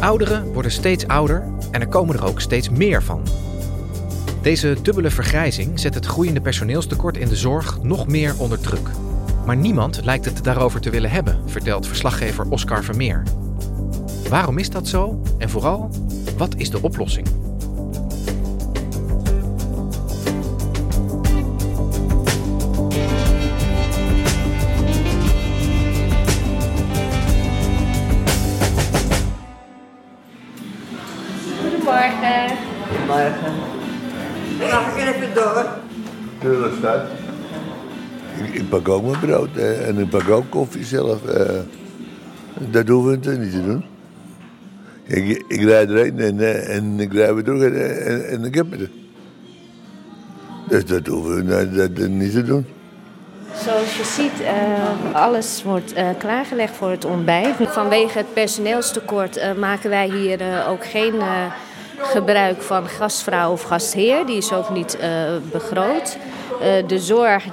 Ouderen worden steeds ouder en er komen er ook steeds meer van. Deze dubbele vergrijzing zet het groeiende personeelstekort in de zorg nog meer onder druk. Maar niemand lijkt het daarover te willen hebben, vertelt verslaggever Oscar Vermeer. Waarom is dat zo? En vooral, wat is de oplossing? Goedemorgen. Goedemorgen. Mag ik even door? Tuurlijk, staat. Ik pak ook mijn brood en ik pak ook koffie zelf. Dat doen we het niet te doen. Ik rijd erheen en ik rijd weer terug en ik heb het. Dus dat hoeven we dat niet te doen. Zoals je ziet, alles wordt klaargelegd voor het ontbijt. Vanwege het personeelstekort maken wij hier ook geen gebruik van gastvrouw of gastheer. Die is ook niet begroot. De zorg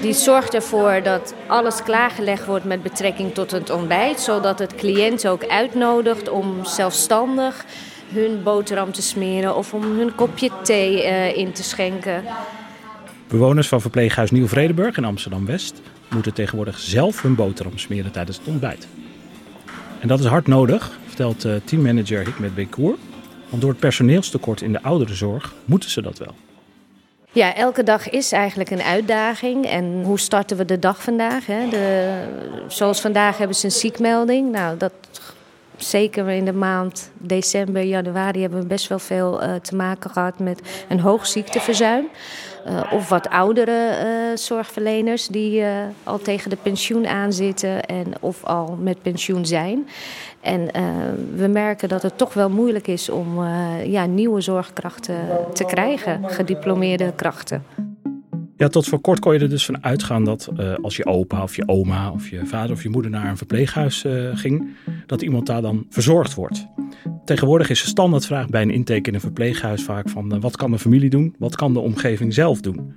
die zorgt ervoor dat alles klaargelegd wordt met betrekking tot het ontbijt. Zodat het cliënt ook uitnodigt om zelfstandig hun boterham te smeren of om hun kopje thee in te schenken. Bewoners van verpleeghuis Nieuw-Vredenburg in Amsterdam-West moeten tegenwoordig zelf hun boterham smeren tijdens het ontbijt. En dat is hard nodig, vertelt teammanager Hikmet Bekoor. Want door het personeelstekort in de ouderenzorg moeten ze dat wel. Ja, elke dag is eigenlijk een uitdaging. En hoe starten we de dag vandaag? Hè? Zoals vandaag hebben ze een ziekmelding. Nou, dat zeker in de maand december, januari hebben we best wel veel te maken gehad met een hoog ziekteverzuim. Of wat oudere zorgverleners die al tegen de pensioen aanzitten en of al met pensioen zijn. En we merken dat het toch wel moeilijk is om nieuwe zorgkrachten te krijgen, gediplomeerde krachten. Ja, tot voor kort kon je er dus van uitgaan dat als je opa of je oma of je vader of je moeder naar een verpleeghuis ging, dat iemand daar dan verzorgd wordt. Tegenwoordig is de standaardvraag bij een intake in een verpleeghuis vaak van wat kan de familie doen, wat kan de omgeving zelf doen?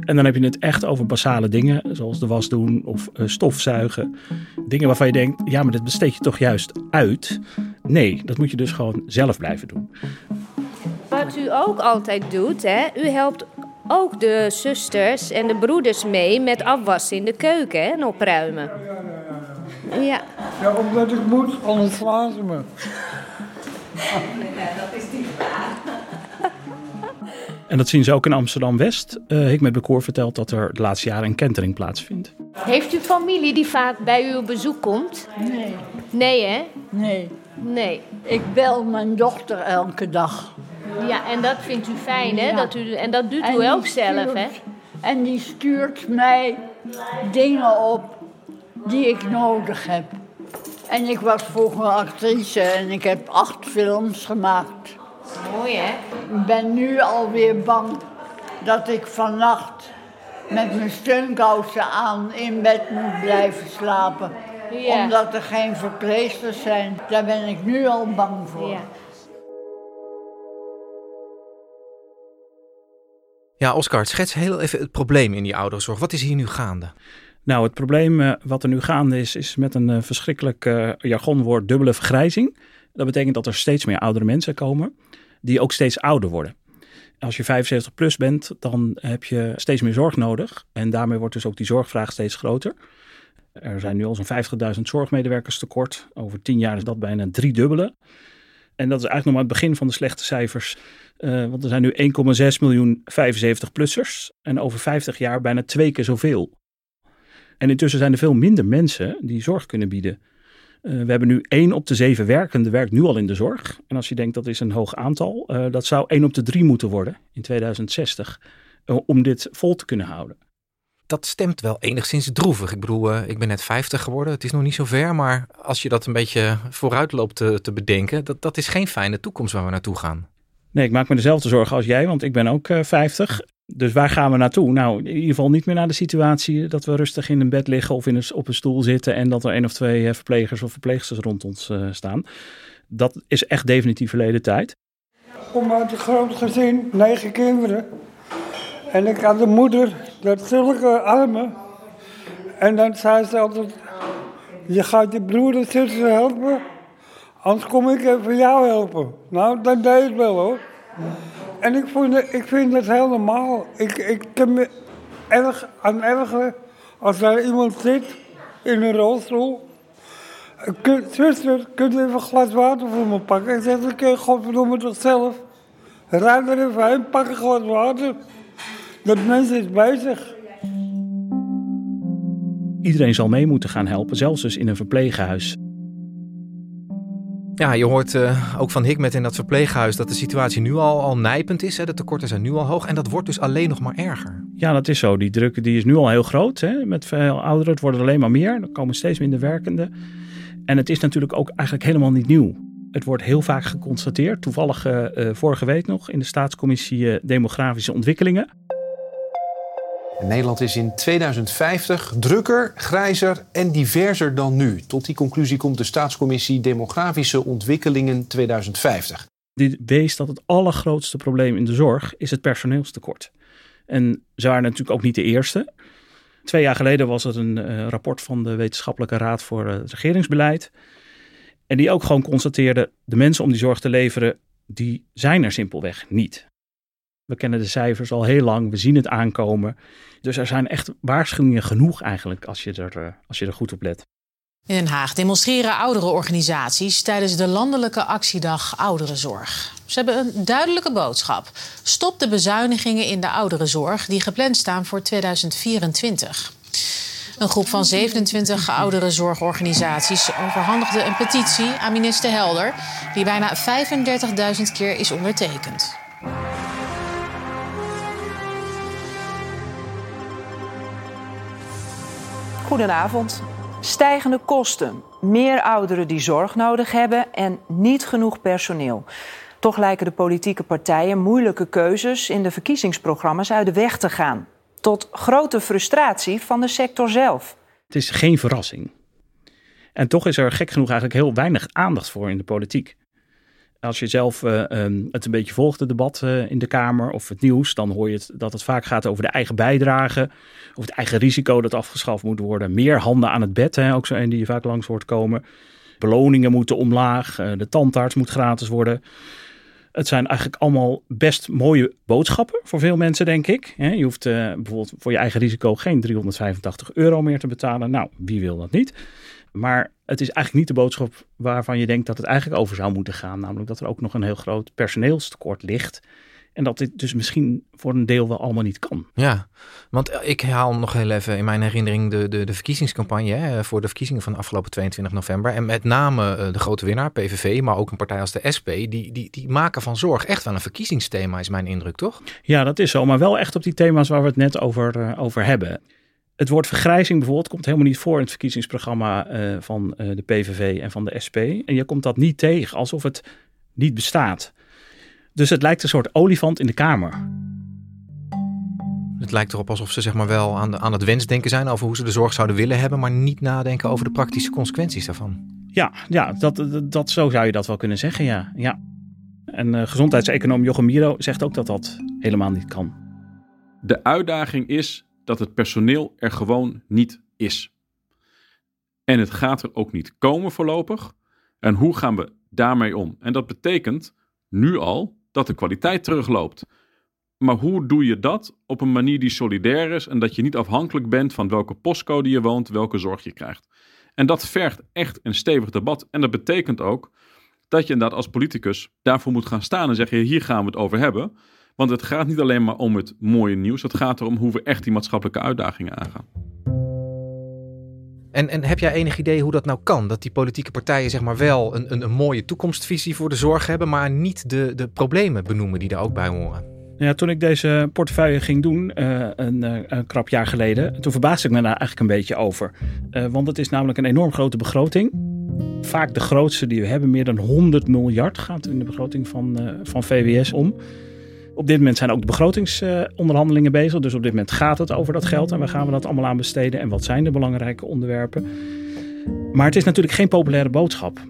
En dan heb je het echt over basale dingen, zoals de was doen of stofzuigen. Dingen waarvan je denkt, ja, maar dat besteed je toch juist uit? Nee, dat moet je dus gewoon zelf blijven doen. Wat u ook altijd doet, hè, u helpt ook de zusters en de broeders mee met afwassen in de keuken, hè, en opruimen. Ja. Ja, omdat ik moet, anders slaan ze me. Dat is niet waar. En dat zien ze ook in Amsterdam-West. Hikmet Bekoor vertelt dat er de laatste jaren een kentering plaatsvindt. Heeft u familie die vaak bij u op bezoek komt? Nee. Nee, hè? Nee. Ik bel mijn dochter elke dag. Ja, en dat vindt u fijn, hè? Ja. Dat doet en u ook zelf, hè? En die stuurt mij dingen op die ik nodig heb. En ik was vroeger actrice en ik heb 8 films gemaakt. Mooi, hè? Ik ben nu alweer bang dat ik vannacht met mijn steunkousen aan in bed moet blijven slapen. Ja. Omdat er geen verpleegsters zijn. Daar ben ik nu al bang voor. Ja. Ja, Oscar, schets heel even het probleem in die ouderenzorg. Wat is hier nu gaande? Nou, het probleem wat er nu gaande is met een verschrikkelijk jargonwoord dubbele vergrijzing. Dat betekent dat er steeds meer oudere mensen komen die ook steeds ouder worden. Als je 75 plus bent, dan heb je steeds meer zorg nodig. En daarmee wordt dus ook die zorgvraag steeds groter. Er zijn nu al zo'n 50.000 zorgmedewerkers tekort. Over 10 jaar is dat bijna 3-dubbele. En dat is eigenlijk nog maar het begin van de slechte cijfers. Want er zijn nu 1,6 miljoen 75-plussers. En over 50 jaar bijna 2 keer zoveel. En intussen zijn er veel minder mensen die zorg kunnen bieden. We hebben nu 1 op de 7 werkenden werkt nu al in de zorg. En als je denkt dat is een hoog aantal, dat zou 1 op de 3 moeten worden in 2060 om dit vol te kunnen houden. Dat stemt wel enigszins droevig. Ik bedoel, ik ben net 50 geworden. Het is nog niet zo ver, maar als je dat een beetje vooruit loopt te bedenken, dat is geen fijne toekomst waar we naartoe gaan. Nee, ik maak me dezelfde zorgen als jij, want ik ben ook 50. Dus waar gaan we naartoe? Nou, in ieder geval niet meer naar de situatie dat we rustig in een bed liggen of op een stoel zitten en dat er 1 of 2 verplegers of verpleegsters rond ons staan. Dat is echt definitief verleden tijd. Kom uit een groot gezin, 9 kinderen. En ik had een moeder, dat zulke armen. En dan zei ze altijd, je gaat je broer en zussen helpen, anders kom ik even jou helpen. Nou, dat deed het wel hoor. En ik vind het heel normaal. Ik kan me erg aan ergeren als daar iemand zit in een rolstoel. Zuster, kun je even een glas water voor me pakken? Ik zeg, dan kun je godverdomme toch zelf. Rijd er even heen, pak een glas water. Dat mens is bezig. Iedereen zal mee moeten gaan helpen, zelfs dus in een verpleeghuis. Ja, je hoort ook van Hikmet in dat verpleeghuis dat de situatie nu al nijpend is. Hè? De tekorten zijn nu al hoog en dat wordt dus alleen nog maar erger. Ja, dat is zo. Die druk die is nu al heel groot. Hè? Met veel ouderen, het worden er alleen maar meer. Er komen steeds minder werkenden. En het is natuurlijk ook eigenlijk helemaal niet nieuw. Het wordt heel vaak geconstateerd. Toevallig vorige week nog in de Staatscommissie Demografische Ontwikkelingen. Nederland is in 2050 drukker, grijzer en diverser dan nu. Tot die conclusie komt de Staatscommissie Demografische Ontwikkelingen 2050. Dit wees dat het allergrootste probleem in de zorg is het personeelstekort. En ze waren natuurlijk ook niet de eerste. 2 jaar geleden was het een rapport van de Wetenschappelijke Raad voor Regeringsbeleid. En die ook gewoon constateerde, de mensen om die zorg te leveren, die zijn er simpelweg niet. We kennen de cijfers al heel lang, we zien het aankomen. Dus er zijn echt waarschuwingen genoeg eigenlijk als je er goed op let. In Den Haag demonstreren ouderenorganisaties tijdens de landelijke actiedag Ouderenzorg. Ze hebben een duidelijke boodschap. Stop de bezuinigingen in de ouderenzorg die gepland staan voor 2024. Een groep van 27 ouderenzorgorganisaties overhandigde een petitie aan minister Helder, die bijna 35.000 keer is ondertekend. Goedenavond. Stijgende kosten, meer ouderen die zorg nodig hebben en niet genoeg personeel. Toch lijken de politieke partijen moeilijke keuzes in de verkiezingsprogramma's uit de weg te gaan. Tot grote frustratie van de sector zelf. Het is geen verrassing. En toch is er gek genoeg eigenlijk heel weinig aandacht voor in de politiek. Als je zelf het een beetje volgt, het debat in de Kamer of het nieuws, dan hoor je dat het vaak gaat over de eigen bijdrage, of het eigen risico dat afgeschaft moet worden. Meer handen aan het bed, hè, ook zo een die je vaak langs hoort komen. Beloningen moeten omlaag, de tandarts moet gratis worden. Het zijn eigenlijk allemaal best mooie boodschappen voor veel mensen, denk ik. Je hoeft bijvoorbeeld voor je eigen risico geen €385 meer te betalen. Nou, wie wil dat niet? Maar het is eigenlijk niet de boodschap waarvan je denkt dat het eigenlijk over zou moeten gaan. Namelijk dat er ook nog een heel groot personeelstekort ligt. En dat dit dus misschien voor een deel wel allemaal niet kan. Ja, want ik haal nog heel even in mijn herinnering de verkiezingscampagne voor de verkiezingen van de afgelopen 22 november. En met name de grote winnaar, PVV, maar ook een partij als de SP. Die maken van zorg echt wel een verkiezingsthema, is mijn indruk, toch? Ja, dat is zo. Maar wel echt op die thema's waar we het net over hebben. Het woord vergrijzing bijvoorbeeld komt helemaal niet voor in het verkiezingsprogramma van de PVV en van de SP. En je komt dat niet tegen, alsof het niet bestaat. Dus het lijkt een soort olifant in de Kamer. Het lijkt erop alsof ze zeg maar wel aan het wensdenken zijn over hoe ze de zorg zouden willen hebben, maar niet nadenken over de praktische consequenties daarvan. Ja, dat, zo zou je dat wel kunnen zeggen, ja. En gezondheidseconoom Jochem Miro zegt ook dat dat helemaal niet kan. De uitdaging is dat het personeel er gewoon niet is. En het gaat er ook niet komen voorlopig. En hoe gaan we daarmee om? En dat betekent nu al dat de kwaliteit terugloopt. Maar hoe doe je dat op een manier die solidair is en dat je niet afhankelijk bent van welke postcode je woont, welke zorg je krijgt? En dat vergt echt een stevig debat. En dat betekent ook dat je inderdaad als politicus daarvoor moet gaan staan en zeggen, hier gaan we het over hebben. Want het gaat niet alleen maar om het mooie nieuws. Het gaat erom hoe we echt die maatschappelijke uitdagingen aangaan. En heb jij enig idee hoe dat nou kan? Dat die politieke partijen zeg maar wel een mooie toekomstvisie voor de zorg hebben, maar niet de problemen benoemen die daar ook bij horen? Ja, toen ik deze portefeuille ging doen, een krap jaar geleden, toen verbaasde ik me daar eigenlijk een beetje over. Want het is namelijk een enorm grote begroting. Vaak de grootste die we hebben, meer dan 100 miljard gaat in de begroting van VWS om. Op dit moment zijn ook de begrotingsonderhandelingen bezig. Dus op dit moment gaat het over dat geld en waar gaan we dat allemaal aan besteden en wat zijn de belangrijke onderwerpen. Maar het is natuurlijk geen populaire boodschap.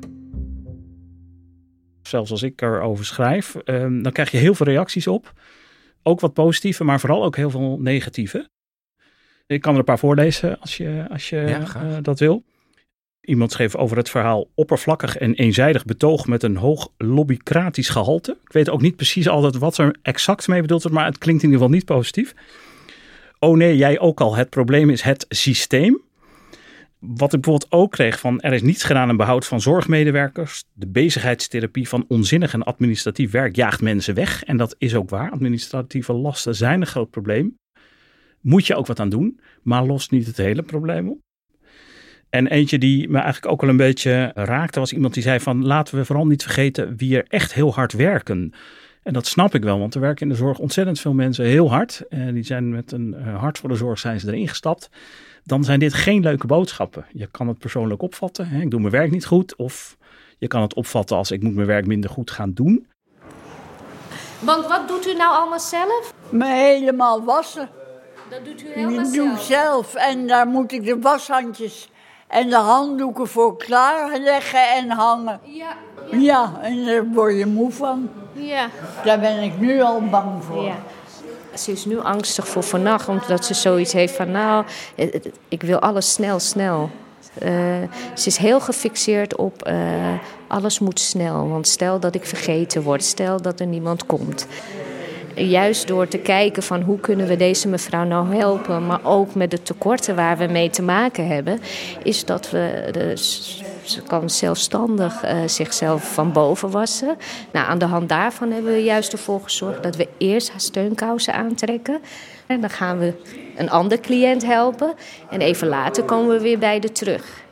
Zelfs als ik erover schrijf, dan krijg je heel veel reacties op. Ook wat positieve, maar vooral ook heel veel negatieve. Ik kan er een paar voorlezen als je dat wil. Iemand schreef over het verhaal oppervlakkig en eenzijdig betoog met een hoog lobbycratisch gehalte. Ik weet ook niet precies altijd wat er exact mee bedoeld wordt, maar het klinkt in ieder geval niet positief. Oh nee, jij ook al. Het probleem is het systeem. Wat ik bijvoorbeeld ook kreeg van er is niets gedaan aan behoud van zorgmedewerkers. De bezigheidstherapie van onzinnig en administratief werk jaagt mensen weg. En dat is ook waar. Administratieve lasten zijn een groot probleem. Moet je ook wat aan doen, maar lost niet het hele probleem op. En eentje die me eigenlijk ook wel een beetje raakte was iemand die zei van laten we vooral niet vergeten wie er echt heel hard werken. En dat snap ik wel, want er werken in de zorg ontzettend veel mensen heel hard. Die zijn met een hart voor de zorg zijn ze erin gestapt. Dan zijn dit geen leuke boodschappen. Je kan het persoonlijk opvatten, hè, ik doe mijn werk niet goed. Of je kan het opvatten als ik moet mijn werk minder goed gaan doen. Want wat doet u nou allemaal zelf? Me helemaal wassen. Dat doet u helemaal zelf? Ik doe zelf en daar moet ik de washandjes en de handdoeken voor klaarleggen en hangen. Ja, en daar word je moe van. Ja. Daar ben ik nu al bang voor. Ja. Ze is nu angstig voor vannacht, omdat ze zoiets heeft van nou, ik wil alles snel. Ze is heel gefixeerd op alles moet snel. Want stel dat ik vergeten word, stel dat er niemand komt. Juist door te kijken van hoe kunnen we deze mevrouw nou helpen, maar ook met de tekorten waar we mee te maken hebben, is dat we, ze kan zelfstandig zichzelf van boven wassen. Nou, aan de hand daarvan hebben we juist ervoor gezorgd dat we eerst haar steunkousen aantrekken. En dan gaan we een ander cliënt helpen en even later komen we weer bij de terug.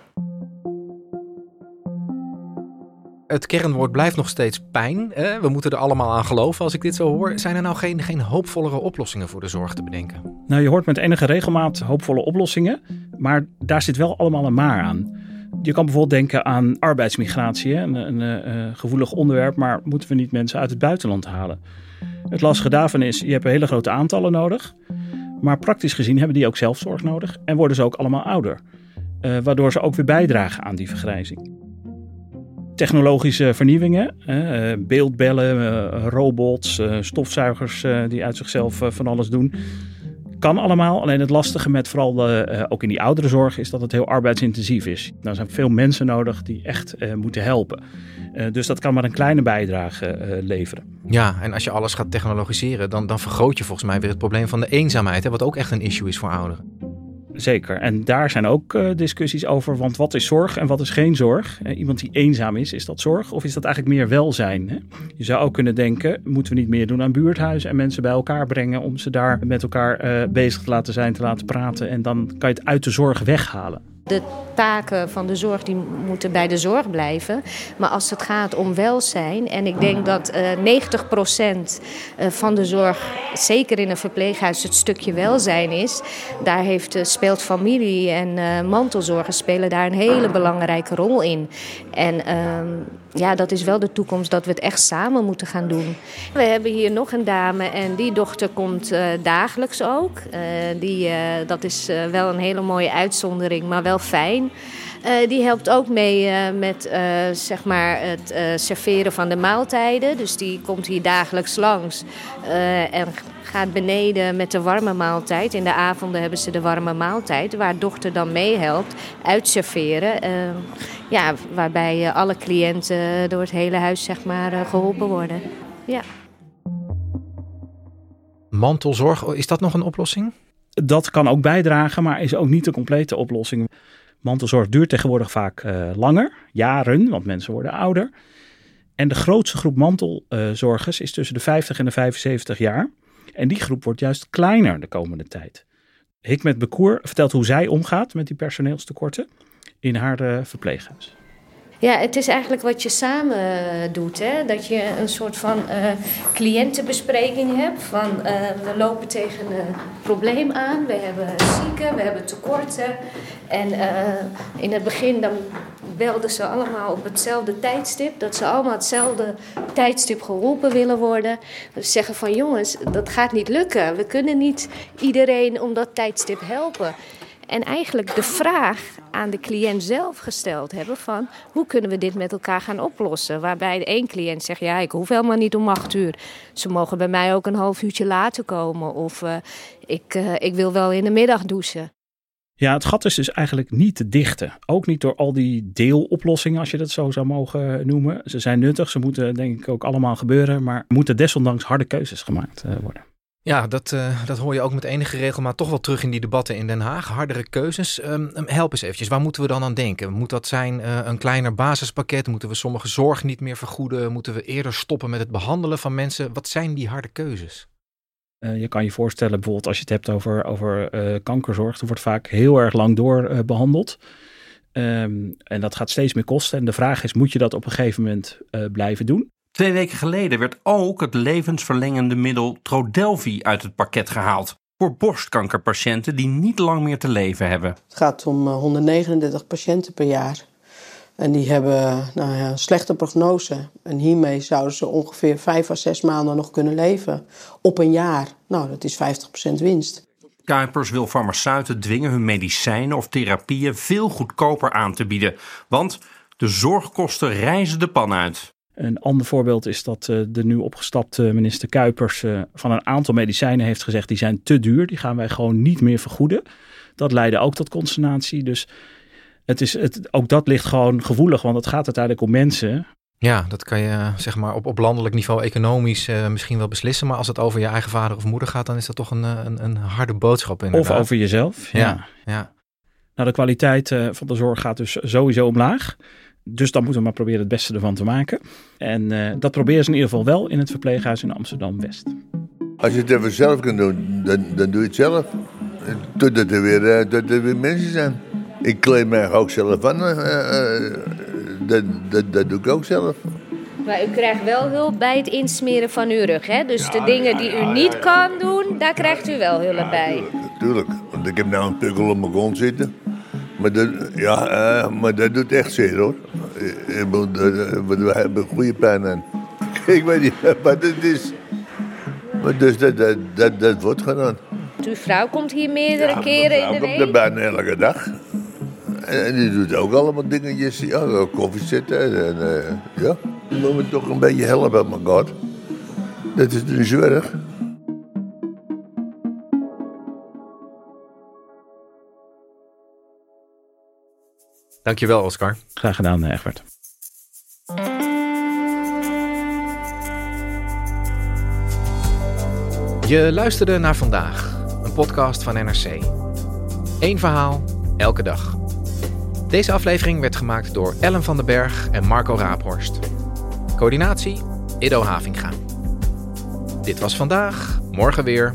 Het kernwoord blijft nog steeds pijn. We moeten er allemaal aan geloven als ik dit zo hoor. Zijn er nou geen hoopvollere oplossingen voor de zorg te bedenken? Nou, je hoort met enige regelmaat hoopvolle oplossingen. Maar daar zit wel allemaal een maar aan. Je kan bijvoorbeeld denken aan arbeidsmigratie. Een gevoelig onderwerp, maar moeten we niet mensen uit het buitenland halen? Het lastige daarvan is, je hebt hele grote aantallen nodig. Maar praktisch gezien hebben die ook zelfzorg nodig. En worden ze ook allemaal ouder. Waardoor ze ook weer bijdragen aan die vergrijzing. Technologische vernieuwingen, beeldbellen, robots, stofzuigers die uit zichzelf van alles doen. Kan allemaal, alleen het lastige met vooral ook in die ouderenzorg is dat het heel arbeidsintensief is. Nou zijn veel mensen nodig die echt moeten helpen. Dus dat kan maar een kleine bijdrage leveren. Ja, en als je alles gaat technologiseren, dan vergroot je volgens mij weer het probleem van de eenzaamheid. Hè, wat ook echt een issue is voor ouderen. Zeker. En daar zijn ook discussies over, want wat is zorg en wat is geen zorg? Iemand die eenzaam is dat zorg of is dat eigenlijk meer welzijn? Hè? Je zou ook kunnen denken, moeten we niet meer doen aan buurthuizen en mensen bij elkaar brengen om ze daar met elkaar bezig te laten zijn, te laten praten en dan kan je het uit de zorg weghalen. De taken van de zorg die moeten bij de zorg blijven. Maar als het gaat om welzijn, en ik denk dat 90% van de zorg, zeker in een verpleeghuis, het stukje welzijn is. Daar speelt familie en mantelzorgers spelen daar een hele belangrijke rol in. En ja, dat is wel de toekomst dat we het echt samen moeten gaan doen. We hebben hier nog een dame en die dochter komt dagelijks ook. Dat is wel een hele mooie uitzondering, maar wel fijn. Die helpt ook mee met zeg maar het serveren van de maaltijden. Dus die komt hier dagelijks langs en gaat beneden met de warme maaltijd. In de avonden hebben ze de warme maaltijd, waar dochter dan meehelpt uitserveren. Ja, waarbij alle cliënten door het hele huis zeg maar, geholpen worden. Ja. Mantelzorg, is dat nog een oplossing? Dat kan ook bijdragen, maar is ook niet de complete oplossing. Mantelzorg duurt tegenwoordig vaak langer, jaren, want mensen worden ouder. En de grootste groep mantelzorgers is tussen de 50 en de 75 jaar. En die groep wordt juist kleiner de komende tijd. Hikmet Bekoor vertelt hoe zij omgaat met die personeelstekorten in haar verpleeghuis. Ja, het is eigenlijk wat je samen doet. Hè? Dat je een soort van cliëntenbespreking hebt. Van we lopen tegen een probleem aan. We hebben zieken, we hebben tekorten. En in het begin dan belden ze allemaal op hetzelfde tijdstip. Dat ze allemaal hetzelfde tijdstip geholpen willen worden. Dus zeggen van jongens, dat gaat niet lukken. We kunnen niet iedereen om dat tijdstip helpen. En eigenlijk de vraag aan de cliënt zelf gesteld hebben van hoe kunnen we dit met elkaar gaan oplossen? Waarbij de één cliënt zegt, ja, ik hoef helemaal niet om 8 uur. Ze mogen bij mij ook een half uurtje later komen of ik wil wel in de middag douchen. Ja, het gat is dus eigenlijk niet te dichten. Ook niet door al die deeloplossingen, als je dat zo zou mogen noemen. Ze zijn nuttig, ze moeten denk ik ook allemaal gebeuren, maar er moeten desondanks harde keuzes gemaakt worden. Ja, dat hoor je ook met enige regelmaat toch wel terug in die debatten in Den Haag. Hardere keuzes. Help eens eventjes, waar moeten we dan aan denken? Moet dat zijn een kleiner basispakket? Moeten we sommige zorg niet meer vergoeden? Moeten we eerder stoppen met het behandelen van mensen? Wat zijn die harde keuzes? Je kan je voorstellen bijvoorbeeld als je het hebt over kankerzorg. Er wordt vaak heel erg lang door behandeld. En dat gaat steeds meer kosten. En de vraag is, moet je dat op een gegeven moment blijven doen? 2 weken geleden werd ook het levensverlengende middel Trodelphi uit het pakket gehaald. Voor borstkankerpatiënten die niet lang meer te leven hebben. Het gaat om 139 patiënten per jaar. En die hebben een slechte prognose. En hiermee zouden ze ongeveer 5 à 6 maanden nog kunnen leven. Op een jaar. Nou, dat is 50% winst. Kuipers wil farmaceuten dwingen hun medicijnen of therapieën veel goedkoper aan te bieden. Want de zorgkosten rijzen de pan uit. Een ander voorbeeld is dat de nu opgestapte minister Kuipers van een aantal medicijnen heeft gezegd die zijn te duur, die gaan wij gewoon niet meer vergoeden. Dat leidde ook tot consternatie, dus ook dat ligt gewoon gevoelig, want het gaat uiteindelijk om mensen. Ja, dat kan je zeg maar op landelijk niveau economisch misschien wel beslissen, maar als het over je eigen vader of moeder gaat, dan is dat toch een harde boodschap inderdaad. Of over jezelf, ja. Nou, de kwaliteit van de zorg gaat dus sowieso omlaag. Dus dan moeten we maar proberen het beste ervan te maken. En dat proberen ze in ieder geval wel in het verpleeghuis in Amsterdam-West. Als je het even zelf kunt doen, dan doe je het zelf. Totdat er weer mensen zijn. Ik kleed mij ook zelf aan. Dat doe ik ook zelf. Maar u krijgt wel hulp bij het insmeren van uw rug, hè? Dus de dingen die u niet kan doen, daar krijgt u wel hulp bij. Tuurlijk, want ik heb nou een pukkel op mijn grond zitten. Maar dat doet echt zeer hoor. We hebben goede pijn aan. Ik weet niet wat het is. Maar dus dat wordt gedaan. Uw vrouw komt hier meerdere keren in de week? Ja, komt er bijna elke dag. En die doet ook allemaal dingetjes. Ja, koffie zetten. En, ja. Dan moeten we toch een beetje helpen, my god. Dat is dus zwerg. Dankjewel, Oscar. Graag gedaan, Egbert. Je luisterde naar Vandaag, een podcast van NRC. Eén verhaal, elke dag. Deze aflevering werd gemaakt door Ellen van den Berg en Marco Raaphorst. Coördinatie, Ido Havinga. Dit was Vandaag, morgen weer.